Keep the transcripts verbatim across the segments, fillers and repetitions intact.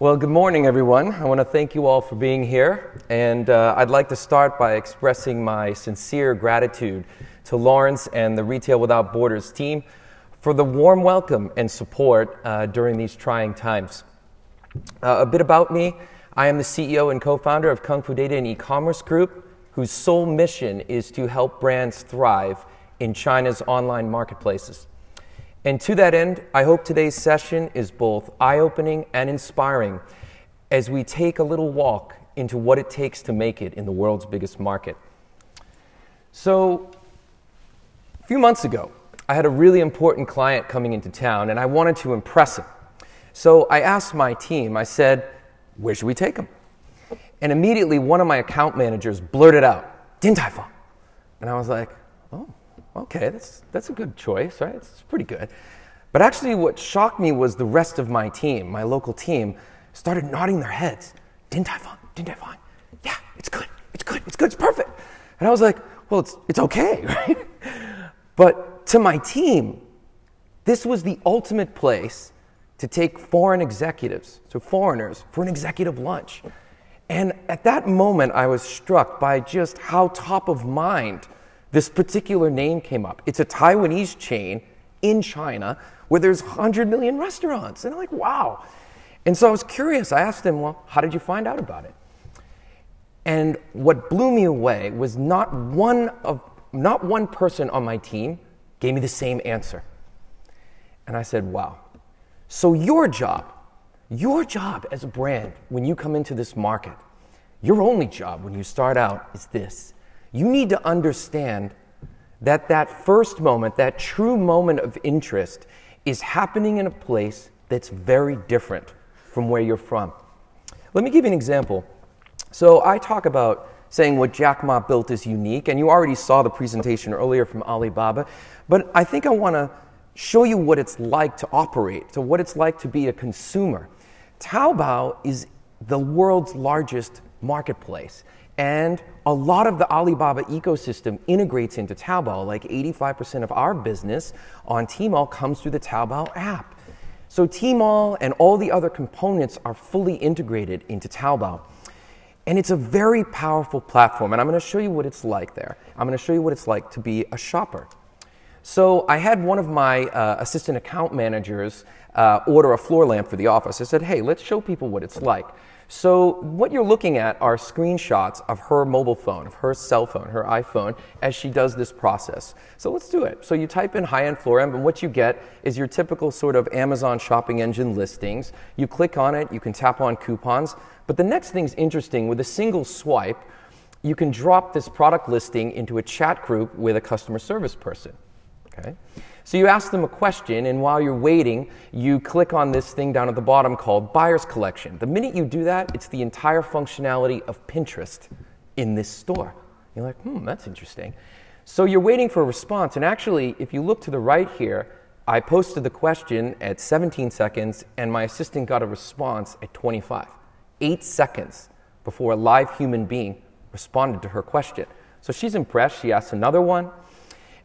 Well, good morning, everyone. I want to thank you all for being here. And uh, I'd like to start by expressing my sincere gratitude to Lawrence and the Retail Without Borders team for the warm welcome and support uh, during these trying times. Uh, a bit about me. I am the C E O and co-founder of Kung Fu Data and E-commerce Group, whose sole mission is to help brands thrive in China's online marketplaces. And to that end, I hope today's session is both eye-opening and inspiring as we take a little walk into what it takes to make it in the world's biggest market. So, a few months ago, I had a really important client coming into town, and I wanted to impress him. So I asked my team, I said, "Where should we take him?" And immediately, one of my account managers blurted out, "Din Tai Fung." And I was like, oh. Okay, that's, that's a good choice, right? It's pretty good. But actually what shocked me was the rest of my team, my local team, started nodding their heads. Din Tai Fung, Din Tai Fung. Yeah, it's good, it's good, it's good, it's perfect. And I was like, well, it's, it's okay, right? But to my team, this was the ultimate place to take foreign executives, so foreigners, for an executive lunch. And at that moment, I was struck by just how top of mind this particular name came up. It's a Taiwanese chain in China where there's one hundred million restaurants. And I'm like, wow. And so I was curious. I asked them, well, how did you find out about it? And what blew me away was not one of, not one person on my team gave me the same answer. And I said, wow. So your job, your job as a brand when you come into this market, your only job when you start out is this. You need to understand that that first moment, that true moment of interest is happening in a place that's very different from where you're from. Let me give you an example. So I talk about saying what Jack Ma built is unique, and you already saw the presentation earlier from Alibaba, but I think I want to show you what it's like to operate, so what it's like to be a consumer. Taobao is the world's largest marketplace. And a lot of the Alibaba ecosystem integrates into Taobao. Like eighty-five percent of our business on Tmall comes through the Taobao app. So Tmall and all the other components are fully integrated into Taobao. And it's a very powerful platform. And I'm going to show you what it's like there. I'm going to show you what it's like to be a shopper. So I had one of my uh, assistant account managers uh, order a floor lamp for the office. I said, hey, let's show people what it's like. So what you're looking at are screenshots of her mobile phone, of her cell phone, her iPhone, as she does this process. So let's do it. So you type in high-end floor lamp, and what you get is your typical sort of Amazon shopping engine listings. You click on it, you can tap on coupons, but the next thing's interesting. With a single swipe, you can drop this product listing into a chat group with a customer service person. Okay. So you ask them a question, and while you're waiting, you click on this thing down at the bottom called Buyer's Collection. The minute you do that, it's the entire functionality of Pinterest in this store. You're like, hmm, that's interesting. So you're waiting for a response, and actually, if you look to the right here, I posted the question at seventeen seconds, and my assistant got a response at twenty-five. Eight seconds before a live human being responded to her question. So she's impressed. She asks another one.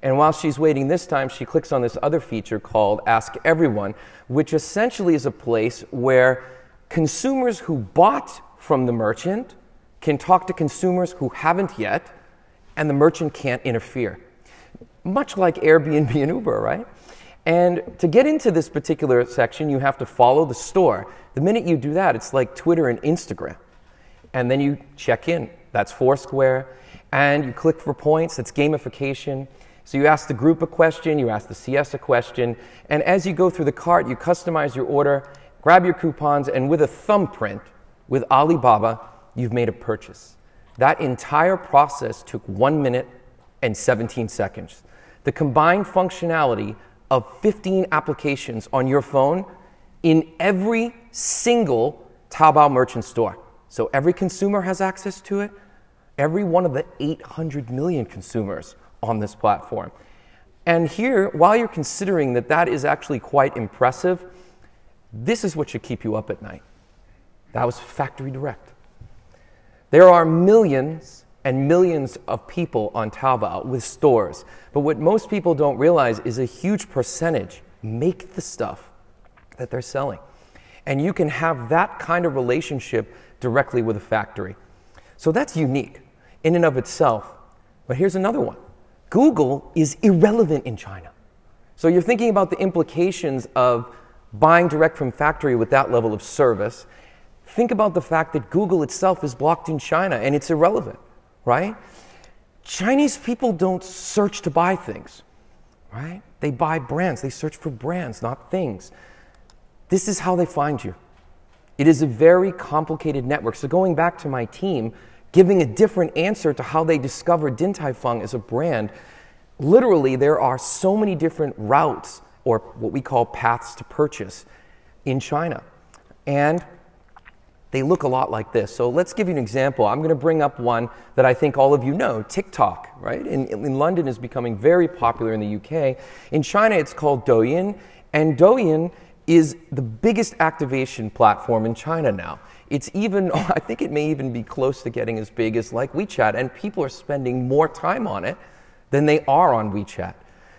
And while she's waiting this time, she clicks on this other feature called Ask Everyone, which essentially is a place where consumers who bought from the merchant can talk to consumers who haven't yet, and the merchant can't interfere. Much like Airbnb and Uber, right? And to get into this particular section, you have to follow the store. The minute you do that, it's like Twitter and Instagram. And then you check in. That's Foursquare. And you click for points. That's gamification. So you ask the group a question, you ask the C S a question, and as you go through the cart, you customize your order, grab your coupons, and with a thumbprint, with Alibaba, you've made a purchase. That entire process took one minute and seventeen seconds. The combined functionality of fifteen applications on your phone in every single Taobao merchant store. So every consumer has access to it, every one of the eight hundred million consumers on this platform. And here, while you're considering that that is actually quite impressive, this is what should keep you up at night. That was factory direct. There are millions and millions of people on Taobao with stores, but what most people don't realize is a huge percentage make the stuff that they're selling. and you can have that kind of relationship directly with a factory. So that's unique in and of itself. But here's another one. Google is irrelevant in China. So you're thinking about the implications of buying direct from factory with that level of service. Think about the fact that Google itself is blocked in China and it's irrelevant, right? Chinese people don't search to buy things, right? They buy brands. They search for brands, not things. This is how they find you. It is a very complicated network. So going back to my team, giving a different answer to how they discovered Din Tai Fung as a brand, literally there are so many different routes, or what we call paths to purchase, in China. And they look a lot like this. So let's give you an example. I'm going to bring up one that I think all of you know, TikTok, right? In, in London is becoming very popular in the U K. In China, it's called Douyin, and Douyin is the biggest activation platform in China now. It's even, I think it may even be close to getting as big as like WeChat, and people are spending more time on it than they are on WeChat.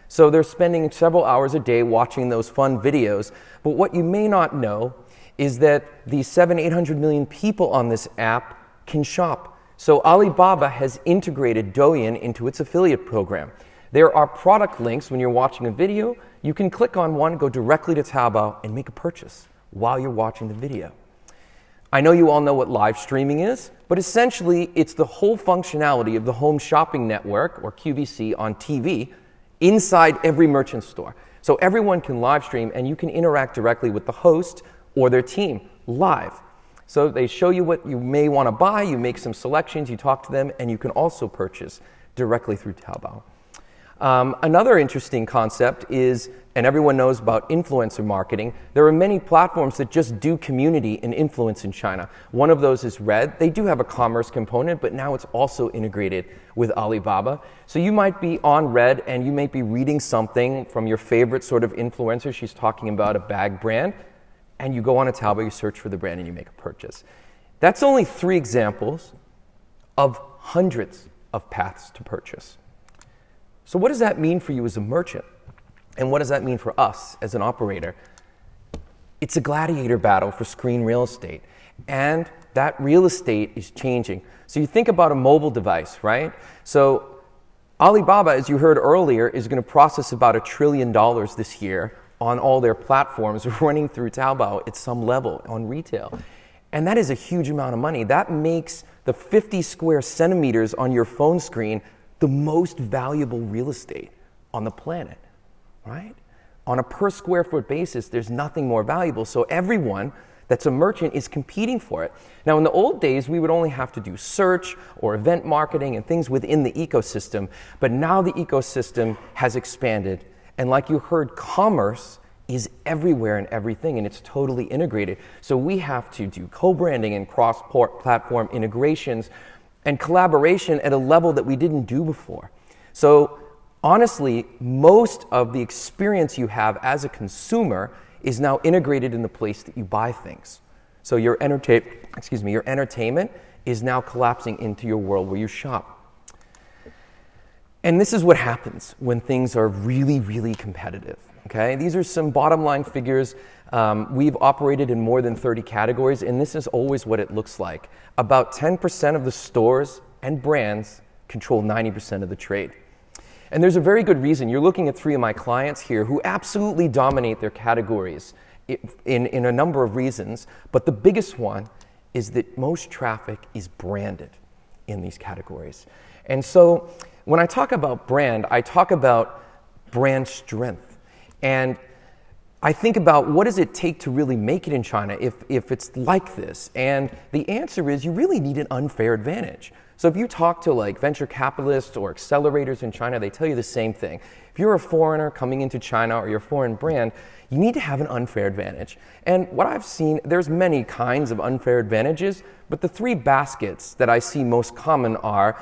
So they're spending several hours a day watching those fun videos. But what you may not know is that the seven, eight hundred million people on this app can shop. So Alibaba has integrated Douyin into its affiliate program. There are product links when you're watching a video. You can click on one, go directly to Taobao, and make a purchase while you're watching the video. I know you all know what live streaming is, but essentially it's the whole functionality of the Home Shopping Network, or Q V C, on T V inside every merchant store. So everyone can live stream, and you can interact directly with the host or their team live. So they show you what you may want to buy, you make some selections, you talk to them, and you can also purchase directly through Taobao. Um, another interesting concept is, and everyone knows about influencer marketing, there are many platforms that just do community and influence in China. One of those is Red. They do have a commerce component, but now it's also integrated with Alibaba. So you might be on Red and you might be reading something from your favorite sort of influencer. She's talking about a bag brand, and you go on a Taobao, you search for the brand, and you make a purchase. That's only three examples of hundreds of paths to purchase. So what does that mean for you as a merchant? And what does that mean for us as an operator? It's a gladiator battle for screen real estate. And that real estate is changing. So you think about a mobile device, right? So Alibaba, as you heard earlier, is going to process about a trillion dollars this year on all their platforms running through Taobao at some level on retail. And that is a huge amount of money. That makes the fifty square centimeters on your phone screen the most valuable real estate on the planet, right? On a per square foot basis, there's nothing more valuable. So everyone that's a merchant is competing for it. Now, in the old days, we would only have to do search or event marketing and things within the ecosystem. But now the ecosystem has expanded. And like you heard, commerce is everywhere and everything, and it's totally integrated. So we have to do co-branding and cross-platform integrations and collaboration at a level that we didn't do before. So honestly, most of the experience you have as a consumer is now integrated in the place that you buy things. So your entertain, excuse me, your entertainment is now collapsing into your world where you shop. And this is what happens when things are really, really competitive. Okay, these are some bottom line figures. Um, we've operated in more than thirty categories, and this is always what it looks like. About ten percent of the stores and brands control ninety percent of the trade. And there's a very good reason. You're looking at three of my clients here who absolutely dominate their categories in, in a number of reasons, but the biggest one is that most traffic is branded in these categories. And so when I talk about brand, I talk about brand strength. And I think about what does it take to really make it in China if, if it's like this? And the answer is you really need an unfair advantage. So if you talk to like venture capitalists or accelerators in China, they tell you the same thing. If you're a foreigner coming into China or you're a foreign brand, you need to have an unfair advantage. And what I've seen, there's many kinds of unfair advantages, but the three baskets that I see most common are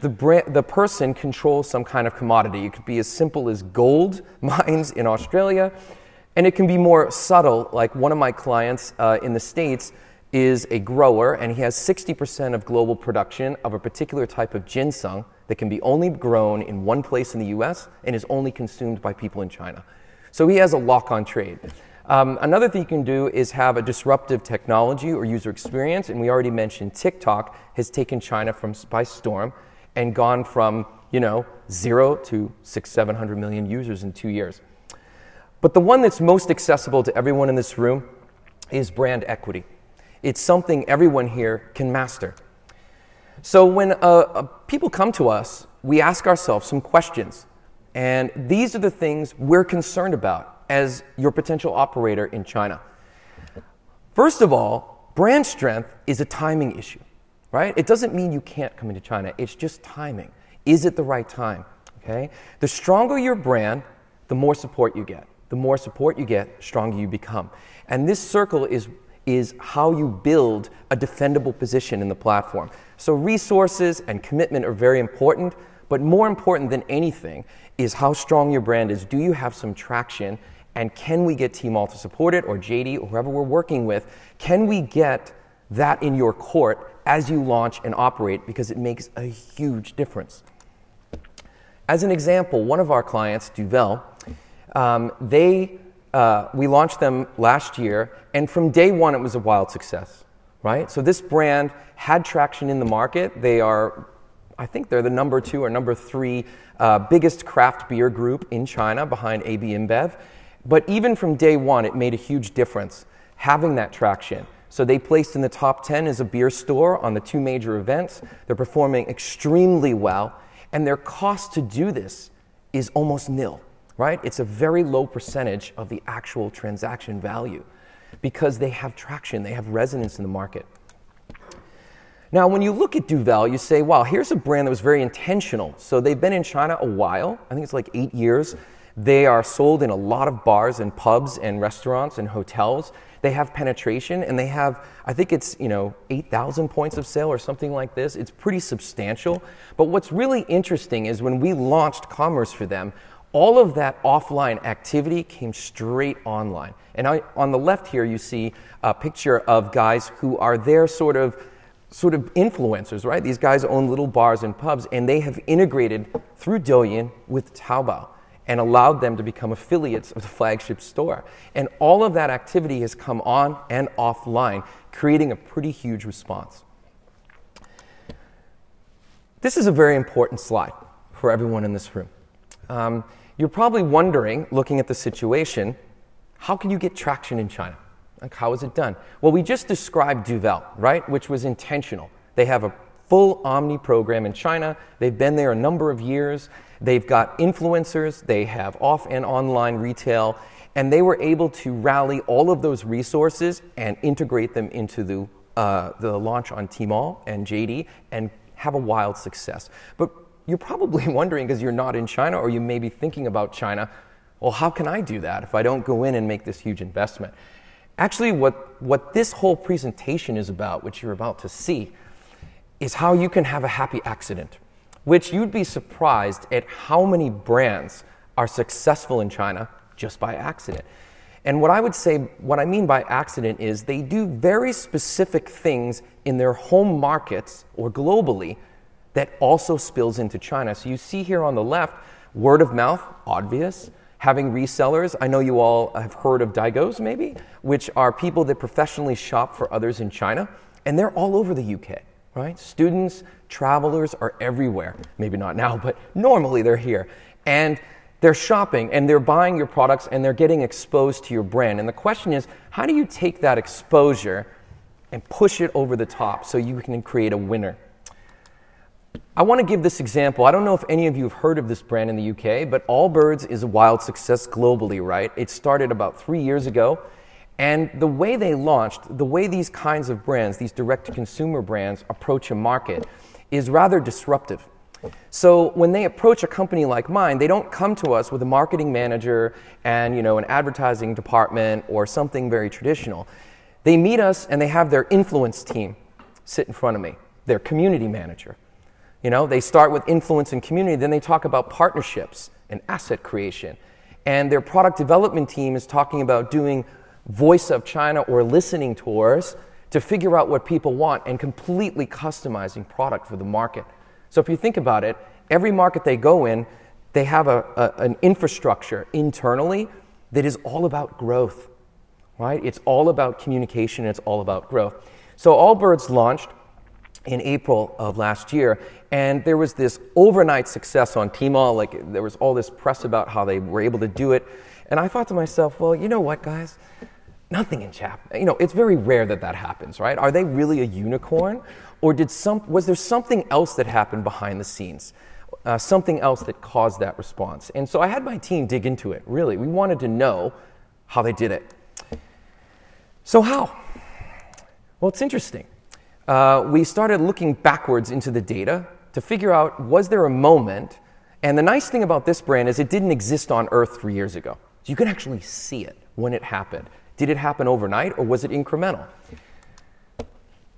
The, brand, the person controls some kind of commodity. It could be as simple as gold mines in Australia, and it can be more subtle, like one of my clients uh, in the States is a grower, and he has sixty percent of global production of a particular type of ginseng that can be only grown in one place in the U S and is only consumed by people in China. So he has a lock on trade. Um, another thing you can do is have a disruptive technology or user experience, and we already mentioned TikTok has taken China from, by storm and gone from, you know, zero to six, seven hundred million users in two years. But the one that's most accessible to everyone in this room is brand equity. It's something everyone here can master. So when uh, uh, people come to us, we ask ourselves some questions, and these are the things we're concerned about as your potential operator in China. First of all, brand strength is a timing issue, right? It doesn't mean you can't come into China. It's just timing. Is it the right time? Okay. The stronger your brand, the more support you get. The more support you get, the stronger you become. And this circle is is how you build a defendable position in the platform. So resources and commitment are very important, but more important than anything is how strong your brand is. Do you have some traction, and can we get Tmall to support it, or J D, or whoever we're working with? Can we get that in your court as you launch and operate, because it makes a huge difference? As an example, one of our clients, Duvel, um, they Uh, we launched them last year, and from day one, it was a wild success, right? So this brand had traction in the market. They are, I think they're the number two or number three uh, biggest craft beer group in China behind A B InBev. But even from day one, it made a huge difference having that traction. So they placed in the top ten as a beer store on the two major events. They're performing extremely well, and their cost to do this is almost nil. Right? It's a very low percentage of the actual transaction value because they have traction, they have resonance in the market. Now, when you look at Duvel, you say, wow, here's a brand that was very intentional. So they've been in China a while. I think it's like eight years. They are sold in a lot of bars and pubs and restaurants and hotels. They have penetration, and they have, I think it's, you know, eight thousand points of sale or something like this. It's pretty substantial. But what's really interesting is when we launched commerce for them, all of that offline activity came straight online. And I, on the left here, you see a picture of guys who are their sort of, sort of influencers, right? These guys own little bars and pubs, and they have integrated through Douyin with Taobao and allowed them to become affiliates of the flagship store. And all of that activity has come on and offline, creating a pretty huge response. This is a very important slide for everyone in this room. Um, You're probably wondering, looking at the situation, how can you get traction in China? Like, how is it done? Well, we just described Duvel, right, which was intentional. They have a full omni program in China. They've been there a number of years. They've got influencers. They have off and online retail. And they were able to rally all of those resources and integrate them into the, uh, the launch on Tmall and J D and have a wild success. But you're probably wondering, because you're not in China, or you may be thinking about China, well, how can I do that if I don't go in and make this huge investment? Actually, what, what this whole presentation is about, which you're about to see, is how you can have a happy accident, which you'd be surprised at how many brands are successful in China just by accident. And what I would say, what I mean by accident is they do very specific things in their home markets or globally that also spills into China. So you see here on the left, word of mouth, obvious, having resellers. I know you all have heard of Daigous maybe, which are people that professionally shop for others in China, and they're all over the U K, right? Students, travelers are everywhere. Maybe not now, but normally they're here. And they're shopping, and they're buying your products, and they're getting exposed to your brand. And the question is, how do you take that exposure and push it over the top so you can create a winner? I want to give this example. I don't know if any of you have heard of this brand in the U K, but Allbirds is a wild success globally, right? It started about three years ago, and the way they launched, the way these kinds of brands, these direct-to-consumer brands, approach a market is rather disruptive. So when they approach a company like mine, they don't come to us with a marketing manager and, you know, an advertising department or something very traditional. They meet us, and they have their influence team sit in front of me, their community manager. You know, they start with influence and community, then they talk about partnerships and asset creation. And their product development team is talking about doing voice of China or listening tours to figure out what people want and completely customizing product for the market. So if you think about it, every market they go in, they have a, a, an infrastructure internally that is all about growth right? It's all about communication. It's all about growth. So Allbirds launched in April of last year, and there was this overnight success on Tmall. Like, there was all this press about how they were able to do it. And I thought to myself, well, you know what, guys? Nothing in Chap. You know, it's very rare that that happens, right? Are they really a unicorn? Or did some, was there something else that happened behind the scenes? Uh, something else that caused that response? And so I had my team dig into it, really. We wanted to know how they did it. So how? Well, it's interesting. Uh, we started looking backwards into the data to figure out, was there a moment? And the nice thing about this brand is it didn't exist on Earth three years ago. So you could actually see it when it happened. Did it happen overnight, or was it incremental?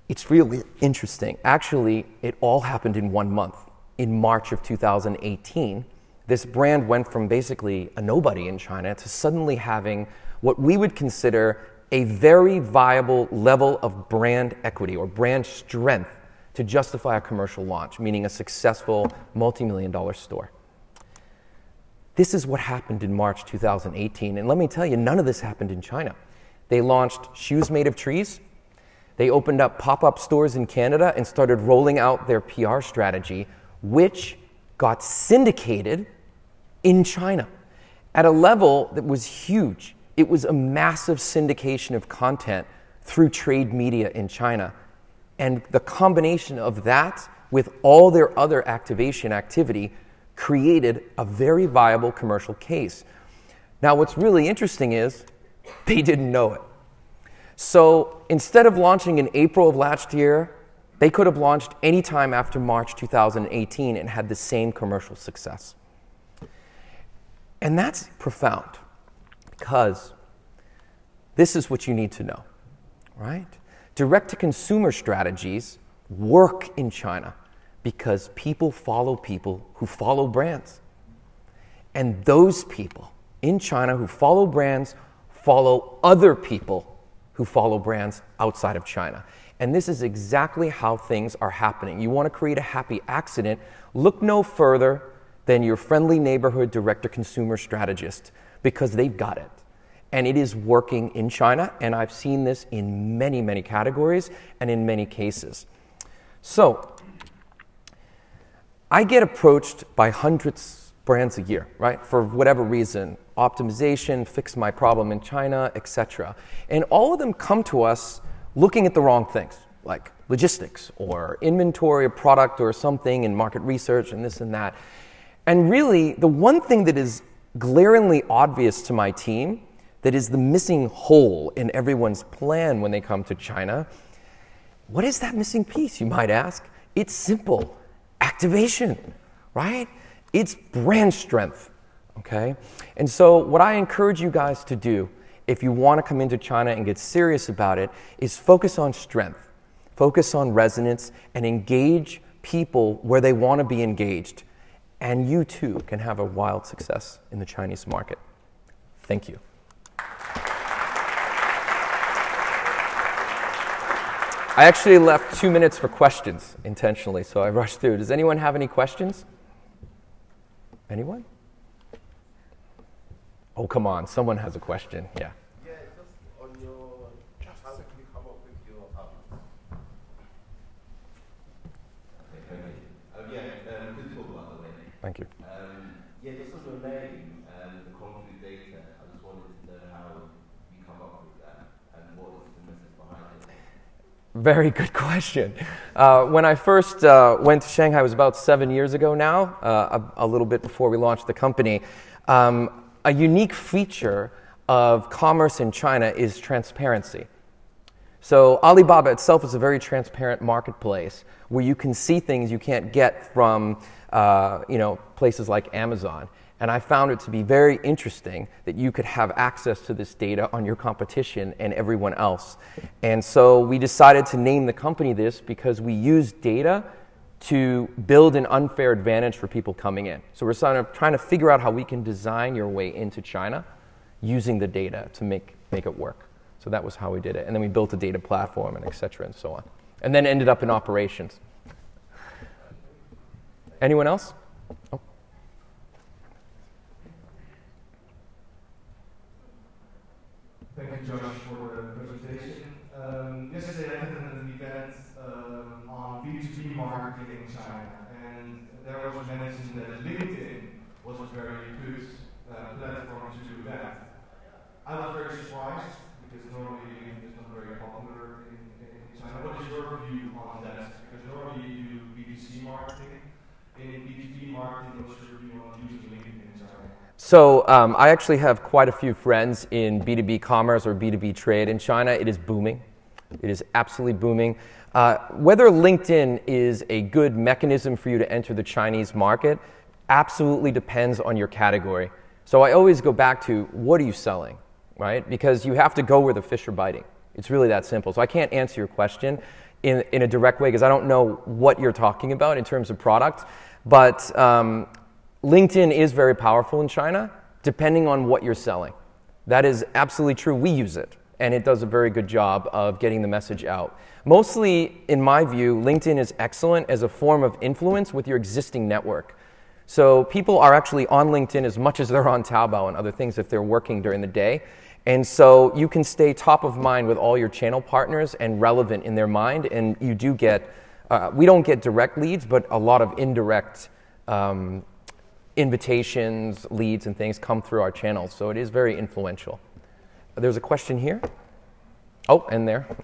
It's really interesting. Actually, it all happened in one month. In March of two thousand eighteen, this brand went from basically a nobody in China to suddenly having what we would consider a very viable level of brand equity or brand strength to justify a commercial launch, meaning a successful multi-million dollar store. This is what happened in March two thousand eighteen. And let me tell you, none of this happened in China. They launched shoes made of trees. They opened up pop-up stores in Canada and started rolling out their P R strategy, which got syndicated in China at a level that was huge. It was a massive syndication of content through trade media in China. And the combination of that with all their other activation activity created a very viable commercial case. Now, what's really interesting is they didn't know it. So instead of launching in April of last year, they could have launched any time after March two thousand eighteen and had the same commercial success. And that's profound, because this is what you need to know, right? Direct-to-consumer strategies work in China, because people follow people who follow brands. And those people in China who follow brands follow other people who follow brands outside of China. And this is exactly how things are happening. You want to create a happy accident, look no further than your friendly neighborhood direct-to-consumer strategist, because they've got it. And it is working in China, and I've seen this in many, many categories and in many cases. So I get approached by hundreds of brands a year, right? For whatever reason, optimization, fix my problem in China, et cetera. And all of them come to us looking at the wrong things, like logistics or inventory of product or something in market research and this and that. And really, the one thing that is glaringly obvious to my team, that is the missing hole in everyone's plan when they come to China, what is that missing piece, you might ask? It's simple. Activation, right? It's brand strength, okay? And so what I encourage you guys to do, if you want to come into China and get serious about it, is focus on strength, focus on resonance, and engage people where they want to be engaged. And you too can have a wild success in the Chinese market. Thank you. I actually left two minutes for questions intentionally, so I rushed through. Does anyone have any questions? Anyone? Oh, come on. Someone has a question. Yeah. Yeah, just on your, how did you come up with your outfits? Yeah, good talk about the name. Thank you. Um, yeah, just on your name, um, the Kung Fu Data, I just wanted to know how you come up with that and what was the message behind it. Very good question. Uh, when I first uh, went to Shanghai, it was about seven years ago now, uh, a, a little bit before we launched the company. Um, a unique feature of commerce in China is transparency. So Alibaba itself is a very transparent marketplace where you can see things you can't get from uh, you know, places like Amazon. And I found it to be very interesting that you could have access to this data on your competition and everyone else. And so we decided to name the company this because we use data to build an unfair advantage for people coming in. So we're sort of trying to figure out how we can design your way into China using the data to make, make it work. So that was how we did it. And then we built a data platform and et cetera and so on. And then ended up in operations. Anyone else? Oh. Thank you, Josh, for the presentation. Um, yesterday I attended an event um, on B two B marketing in China, and there was mentioned that LinkedIn was a very good uh, platform to do that. I was very surprised, because normally LinkedIn is not very popular in, in China. What is your view on that? Because normally you do B two C marketing. In B two B marketing, what's your view on using LinkedIn in China? So um, I actually have quite a few friends in B two B commerce or B two B trade in China. It is booming. It is absolutely booming. Uh, whether LinkedIn is a good mechanism for you to enter the Chinese market absolutely depends on your category. So I always go back to, what are you selling, right? Because you have to go where the fish are biting. It's really that simple. So I can't answer your question in, in a direct way because I don't know what you're talking about in terms of product. But um, LinkedIn is very powerful in China, depending on what you're selling. That is absolutely true. We use it, and it does a very good job of getting the message out. Mostly, in my view, LinkedIn is excellent as a form of influence with your existing network. So people are actually on LinkedIn as much as they're on Taobao and other things if they're working during the day. And so you can stay top of mind with all your channel partners and relevant in their mind, and you do get, uh, we don't get direct leads, but a lot of indirect um, invitations, leads, and things come through our channels. So it is very influential. There's a question here. Oh, and there. Okay.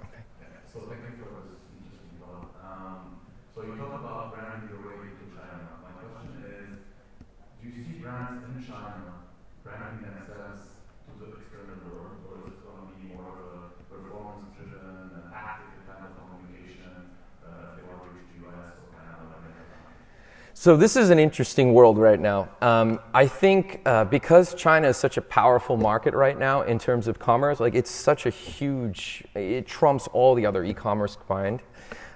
So thank you for this interesting talk. Um, so you talked about branding your way into China. My question is, do you see brands in China branding themselves to the external world, or is it going to be more of a performance-driven, active kind of communication uh, if they want to reach the U S or Canada? So this is an interesting world right now. Um, I think uh, because China is such a powerful market right now in terms of commerce, like it's such a huge, it trumps all the other e-commerce combined,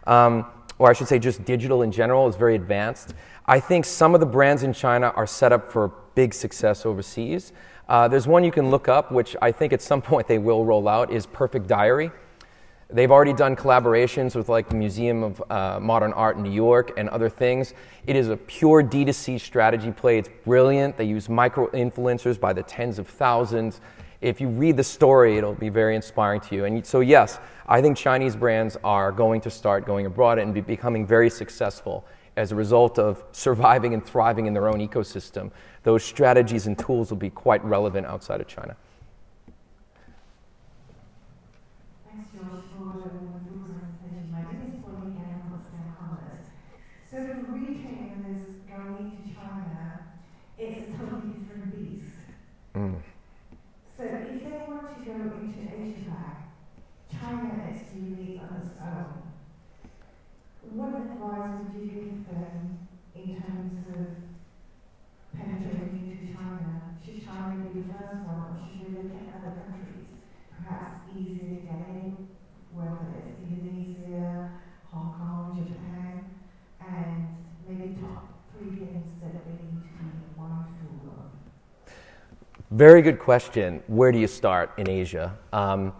um, or I should say just digital in general is very advanced. I think some of the brands in China are set up for big success overseas. Uh, there's one you can look up, which I think at some point they will roll out, is Perfect Diary. They've already done collaborations with like the Museum of uh, Modern Art in New York and other things. It is a pure D two C strategy play. It's brilliant. They use micro-influencers by the tens of thousands. If you read the story, it'll be very inspiring to you. And so yes, I think Chinese brands are going to start going abroad and be becoming very successful as a result of surviving and thriving in their own ecosystem. Those strategies and tools will be quite relevant outside of China. Mm. So if they want to go into Asia-Pac, China is unique on its own. What advice would you give them in terms of penetrating into China? Should China be the first one, or should we look at other countries? Perhaps easier to get in, whether it's Indonesia, Hong Kong, Japan, and maybe top three things that they need to be mindful of. Very good question. Where do you start in Asia? Um,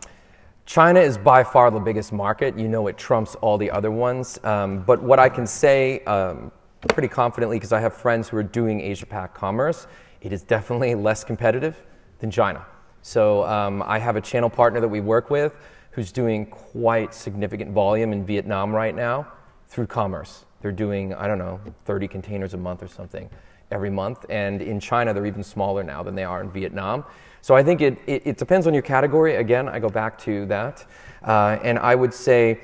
China is by far the biggest market. You know it trumps all the other ones. Um, but what I can say um, pretty confidently, because I have friends who are doing Asia-Pac commerce, it is definitely less competitive than China. So um, I have a channel partner that we work with who's doing quite significant volume in Vietnam right now through commerce. They're doing, I don't know, thirty containers a month or something. Every month, and in China they're even smaller now than they are in Vietnam. So I think it, it, it depends on your category. Again, I go back to that. Uh, and I would say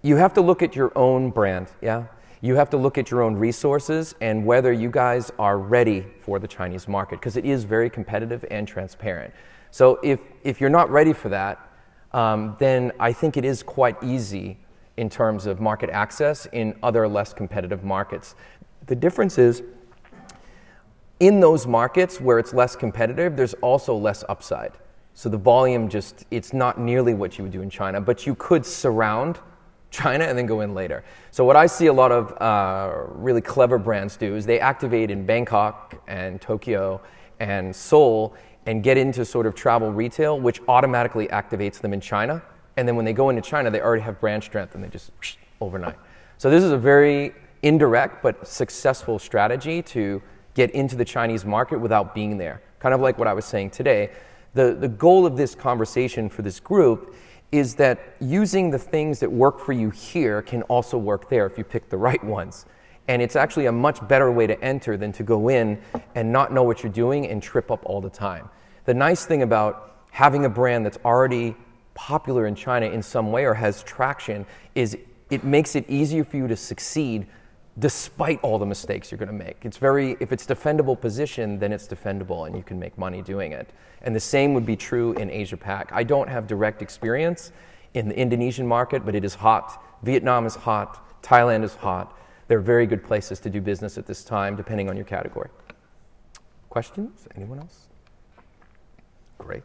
you have to look at your own brand, yeah? You have to look at your own resources and whether you guys are ready for the Chinese market, because it is very competitive and transparent. So if, if you're not ready for that, um, then I think it is quite easy in terms of market access in other less competitive markets. The difference is, in those markets where it's less competitive, there's also less upside. So the volume just, it's not nearly what you would do in China, but you could surround China and then go in later. So what I see a lot of uh, really clever brands do is they activate in Bangkok and Tokyo and Seoul and get into sort of travel retail, which automatically activates them in China. And then when they go into China, they already have brand strength and they just whoosh, overnight. So this is a very indirect but successful strategy to get into the Chinese market without being there. Kind of like what I was saying today, the, the goal of this conversation for this group is that using the things that work for you here can also work there if you pick the right ones. And it's actually a much better way to enter than to go in and not know what you're doing and trip up all the time. The nice thing about having a brand that's already popular in China in some way or has traction is it makes it easier for you to succeed despite all the mistakes you're going to make. It's very, if it's defendable position, then it's defendable and you can make money doing it. And the same would be true in Asia Pac. I don't have direct experience in the Indonesian market, but it is hot. Vietnam is hot. Thailand is hot. They're very good places to do business at this time, depending on your category. Questions? Anyone else? Great.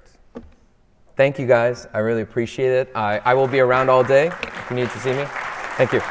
Thank you, guys. I really appreciate it. I, I will be around all day if you need to see me. Thank you.